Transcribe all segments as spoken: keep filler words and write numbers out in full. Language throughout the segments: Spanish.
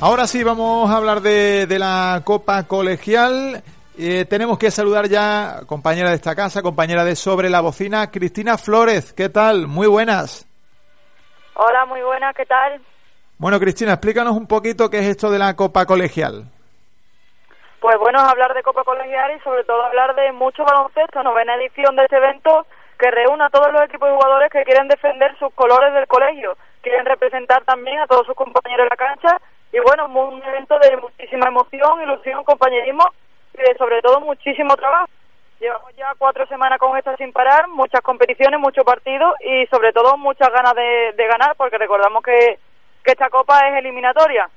Ahora sí, vamos a hablar de, de la Copa Colegial. Eh, tenemos que saludar ya, compañera de esta casa, compañera de Sobre la Bocina, Cristina Flores. ¿Qué tal? Muy buenas. Hola, muy buenas. ¿Qué tal? Bueno, Cristina, explícanos un poquito qué es esto de la Copa Colegial. Pues bueno, hablar de Copa Colegial y sobre todo hablar de mucho baloncesto, novena edición de este evento que reúne a todos los equipos de jugadores que quieren defender sus colores del colegio, quieren representar también a todos sus compañeros de la cancha. Y bueno, un evento de muchísima emoción, ilusión, compañerismo y de sobre todo muchísimo trabajo. Llevamos ya cuatro semanas con esto sin parar, muchas competiciones, muchos partidos y sobre todo muchas ganas de, de ganar, porque recordamos que, que esta copa es eliminatoria.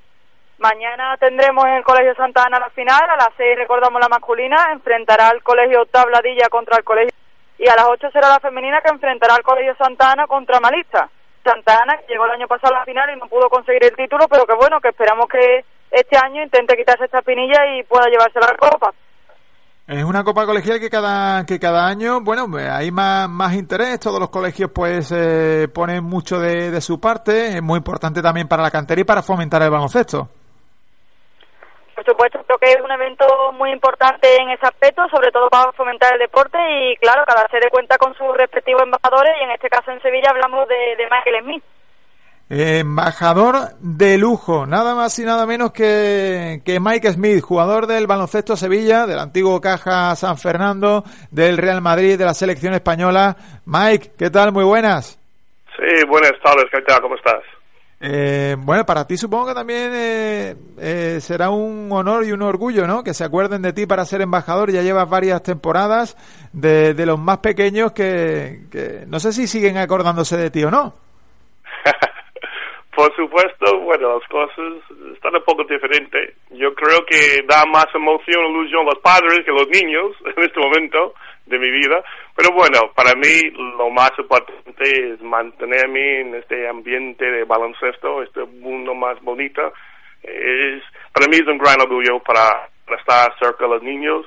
Mañana tendremos en el Colegio Santa Ana la final, a las seis recordamos la masculina, enfrentará al Colegio Tabladilla contra el Colegio, y a las ocho será la femenina que enfrentará al Colegio Santa Ana contra Malista. Santa Ana, que llegó el año pasado a la final y no pudo conseguir el título, pero que bueno, que esperamos que este año intente quitarse esta espinilla y pueda llevarse la copa. Es una copa colegial que cada que cada año, bueno, hay más más interés, todos los colegios pues eh, ponen mucho de, de su parte, es muy importante también para la cantera y para fomentar el baloncesto. Por supuesto, creo que es un evento muy importante en ese aspecto, sobre todo para fomentar el deporte y claro, cada sede cuenta con sus respectivos embajadores y en este caso en Sevilla hablamos de, de Michael Smith. Eh, embajador de lujo, nada más y nada menos que, que Mike Smith, jugador del baloncesto Sevilla, del antiguo Caja San Fernando, del Real Madrid, de la selección española. Mike, ¿qué tal? Muy buenas. Sí, buenas tardes, ¿qué tal? ¿Cómo estás? Eh, bueno, para ti supongo que también eh, eh, será un honor y un orgullo, ¿no? Que se acuerden de ti para ser embajador. Ya llevas varias temporadas de, de los más pequeños que, que no sé si siguen acordándose de ti o no. Por supuesto, bueno, las cosas están un poco diferentes. Yo creo que da más emoción, ilusión a los padres que a los niños en este momento de mi vida. Pero bueno, para mí lo más importante es mantenerme en este ambiente de baloncesto, este mundo más bonito. Es, para mí es un gran orgullo para, para estar cerca de los niños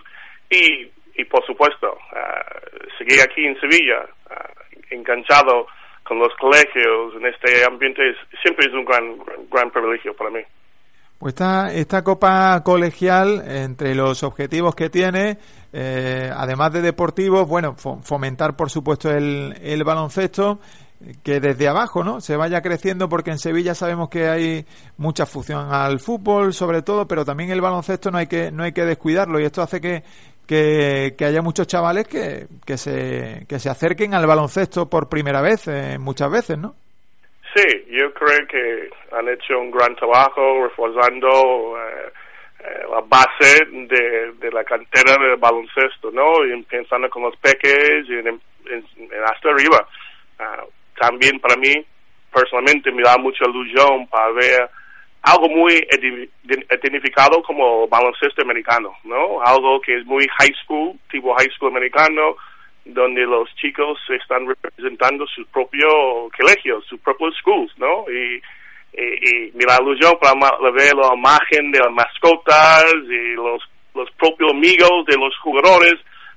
y, y por supuesto, uh, seguir aquí en Sevilla, uh, enganchado con los colegios en este ambiente es, siempre es un gran, gran, gran privilegio para mí. Pues esta, esta Copa Colegial, entre los objetivos que tiene, eh, además de deportivos, bueno, fomentar por supuesto el, el baloncesto, que desde abajo, ¿no?, se vaya creciendo, porque en Sevilla sabemos que hay mucha fusión al fútbol, sobre todo, pero también el baloncesto no hay que, no hay que descuidarlo, y esto hace que Que, que haya muchos chavales que, que se que se acerquen al baloncesto por primera vez, eh, muchas veces, ¿no? Sí, yo creo que han hecho un gran trabajo reforzando eh, eh, la base de, de la cantera del baloncesto, ¿no? Y pensando con los peques y en, en, en hasta arriba. Uh, también para mí, personalmente, me da mucha ilusión para ver algo muy identificado como baloncesto americano, ¿no? Algo que es muy high school, tipo high school americano, donde los chicos están representando sus propios colegios, sus propios schools, ¿no? Y, y, y mira, ilusión para ver la imagen de las mascotas y los, los propios amigos de los jugadores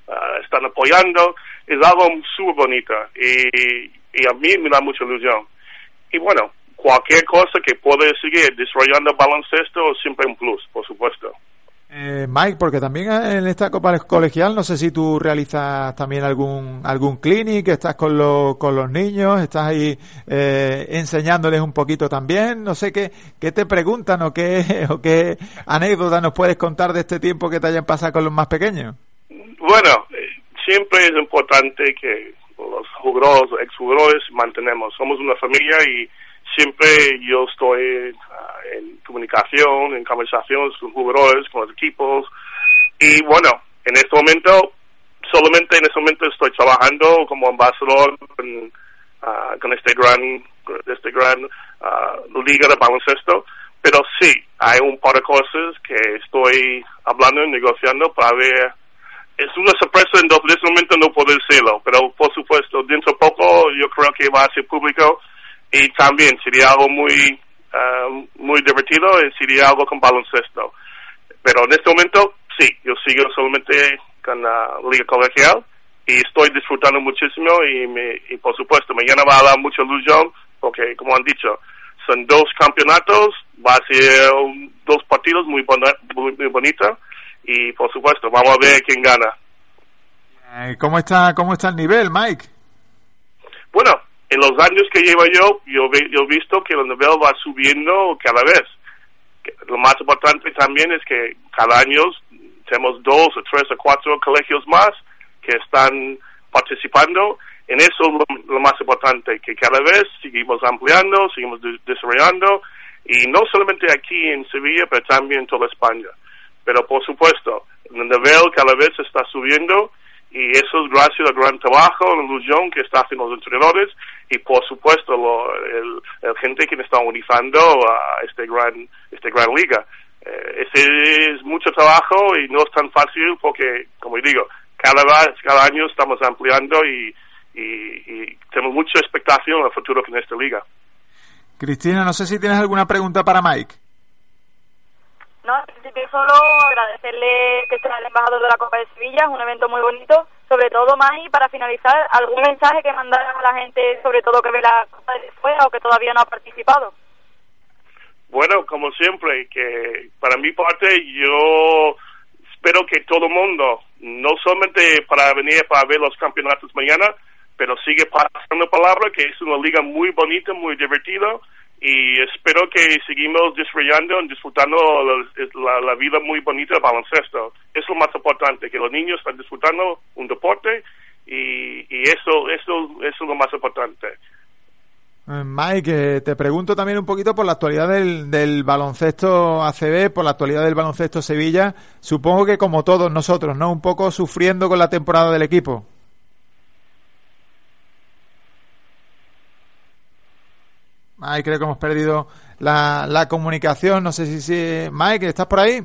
uh, están apoyando, es algo súper bonito y, y a mí me da mucha ilusión. Y bueno, cualquier cosa que pueda seguir desarrollando baloncesto siempre un plus, por supuesto. Eh, Mike, porque también en esta Copa Colegial, no sé si tú realizas también algún algún clinic, estás con los con los niños, estás ahí eh, enseñándoles un poquito también, no sé qué qué te preguntan o qué o qué anécdotas nos puedes contar de este tiempo que te hayan pasado con los más pequeños. Bueno, siempre es importante que los jugadores, exjugadores, mantenemos, somos una familia y siempre yo estoy uh, en comunicación, en conversaciones con jugadores, con los equipos. Y bueno, en este momento solamente en ese momento estoy trabajando como embajador en, uh, con este gran, este gran uh, liga de baloncesto, pero sí, hay un par de cosas que estoy hablando y negociando para ver. Es una sorpresa, en ese momento no puedo decirlo, pero por supuesto, dentro de poco yo creo que va a ser público y también sería algo muy, uh, muy divertido y sería algo con baloncesto. Pero en este momento, sí, yo sigo solamente con la Liga Colegial y estoy disfrutando muchísimo y, me, y por supuesto, mañana va a dar mucha ilusión porque, como han dicho, son dos campeonatos, va a ser un, dos partidos muy, bona, muy, muy bonitos y, por supuesto, vamos a ver quién gana. ¿Cómo está, cómo está el nivel, Mike? Bueno, en los años que llevo yo, yo, yo he visto que el nivel va subiendo cada vez. Lo más importante también es que cada año tenemos dos o tres o cuatro colegios más que están participando. En eso lo, lo más importante, que cada vez seguimos ampliando, seguimos de, desarrollando, y no solamente aquí en Sevilla, pero también en toda España. Pero por supuesto, el nivel cada vez está subiendo, y eso es gracias al gran trabajo, la ilusión que está haciendo los entrenadores, y por supuesto lo, el, el gente que me está unizando a este gran, este gran liga. Eh, ese es mucho trabajo y no es tan fácil porque, como digo, cada cada año estamos ampliando y, y, y tenemos mucha expectación al futuro con esta liga. Cristina, no sé si tienes alguna pregunta para Mike. No, en principio solo agradecerle que sea el embajador de la Copa de Sevilla, es un evento muy bonito. Sobre todo, Mari, para finalizar, ¿algún mensaje que mandar a la gente, sobre todo que ve la Copa de fuera o que todavía no ha participado? Bueno, como siempre, que para mi parte yo espero que todo el mundo, no solamente para venir para ver los campeonatos mañana, pero sigue pasando palabra, que es una liga muy bonita, muy divertida, y espero que seguimos desarrollando y disfrutando la, la, la vida muy bonita del baloncesto. Es lo más importante, que los niños están disfrutando un deporte y, y eso, eso, eso es lo más importante. Mike, te pregunto también un poquito por la actualidad del, del baloncesto A C B, por la actualidad del baloncesto Sevilla, supongo que como todos nosotros, ¿no? Un poco sufriendo con la temporada del equipo. Mike, creo que hemos perdido la, la comunicación. No sé si, si... Mike, ¿estás por ahí?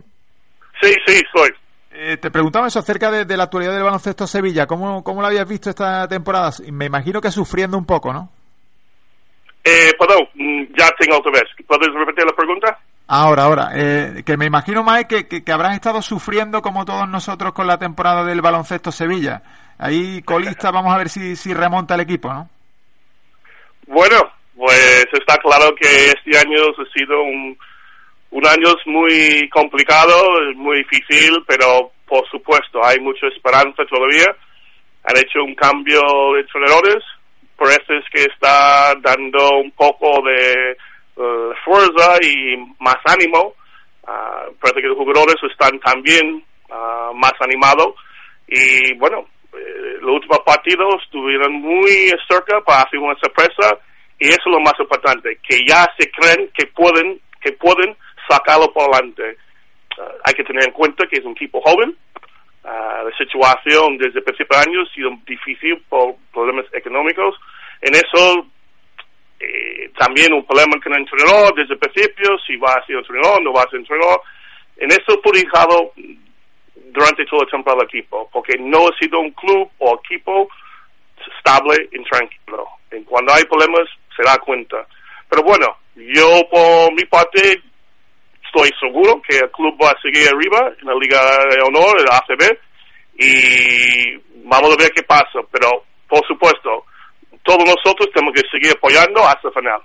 Sí, sí, soy. Eh, te preguntaba eso acerca de, de la actualidad del baloncesto Sevilla. ¿Cómo, cómo lo habías visto esta temporada? Me imagino que sufriendo un poco, ¿no? Eh, perdón, ya tengo otra vez. ¿Puedes repetir la pregunta? Ahora, ahora. Eh, que me imagino, Mike, que, que, que habrás estado sufriendo como todos nosotros con la temporada del baloncesto Sevilla. Ahí, colista, vamos a ver si, si remonta el equipo, ¿no? Bueno, pues está claro que este año ha sido un, un año muy complicado, muy difícil, pero por supuesto hay mucha esperanza todavía. Han hecho un cambio de entrenadores, por eso es que está dando un poco de uh, fuerza y más ánimo. Uh, parece que los jugadores están también uh, más animados y bueno, eh, los últimos partidos estuvieron muy cerca para hacer una sorpresa. Y eso es lo más importante, que ya se creen que pueden, que pueden sacarlo por delante. Uh, hay que tener en cuenta que es un equipo joven. Uh, la situación desde el principio de año ha sido difícil por problemas económicos. En eso, eh, también un problema con el entrenador desde el principio, si va a ser entrenador, no va a ser entrenador. En eso por dejado durante toda la temporada del equipo, porque no ha sido un club o equipo estable y tranquilo. En cuando hay problemas, se da cuenta. Pero bueno, yo por mi parte estoy seguro que el club va a seguir arriba en la Liga de Honor, en la A C B, y vamos a ver qué pasa. Pero por supuesto, todos nosotros tenemos que seguir apoyando hasta el final.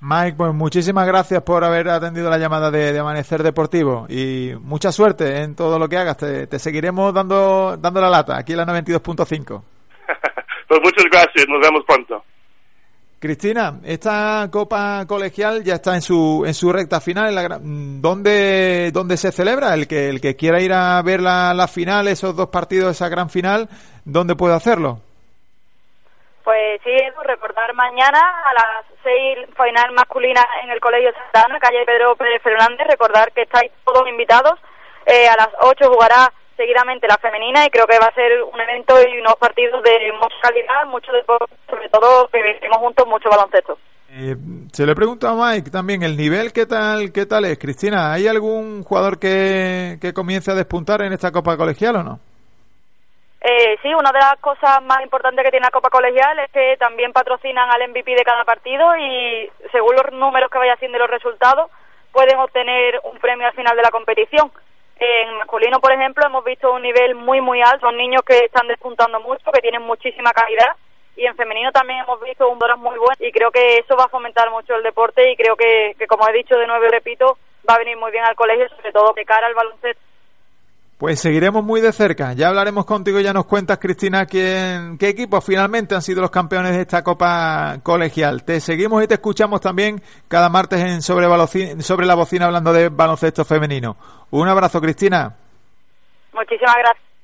Mike, pues muchísimas gracias por haber atendido la llamada de, de Amanecer Deportivo y mucha suerte en todo lo que hagas. Te, te seguiremos dando, dando la lata aquí en la noventa y dos punto cinco. Pues muchas gracias, nos vemos pronto. Cristina, esta Copa Colegial ya está en su en su recta final. En la, ¿dónde, ¿Dónde se celebra? El que el que quiera ir a ver la, la final, esos dos partidos, esa gran final, ¿dónde puede hacerlo? Pues sí, recordar mañana a las seis final masculina en el Colegio Santa Ana, calle Pedro Pérez Fernández. Recordar que estáis todos invitados. Eh, a las ocho jugará seguidamente la femenina, y creo que va a ser un evento y unos partidos de mucha calidad, mucho deporte, sobre todo que vivimos juntos mucho baloncesto. Eh, se le pregunta a Mike también el nivel, ¿qué tal qué tal es? Cristina, ¿hay algún jugador que, que comience a despuntar en esta Copa Colegial o no? Eh, sí, una de las cosas más importantes que tiene la Copa Colegial es que también patrocinan al M V P de cada partido, y según los números que vaya haciendo y los resultados, pueden obtener un premio al final de la competición. En masculino, por ejemplo, hemos visto un nivel muy muy alto, son niños que están despuntando mucho, que tienen muchísima calidad, y en femenino también hemos visto un doras muy bueno, y creo que eso va a fomentar mucho el deporte, y creo que, que como he dicho de nuevo y repito, va a venir muy bien al colegio, sobre todo de cara al baloncesto. Pues seguiremos muy de cerca, ya hablaremos contigo y ya nos cuentas, Cristina, quién, qué equipos finalmente han sido los campeones de esta Copa Colegial. Te seguimos y te escuchamos también cada martes en Sobre, Balocina, Sobre la Bocina, hablando de baloncesto femenino. Un abrazo, Cristina. Muchísimas gracias.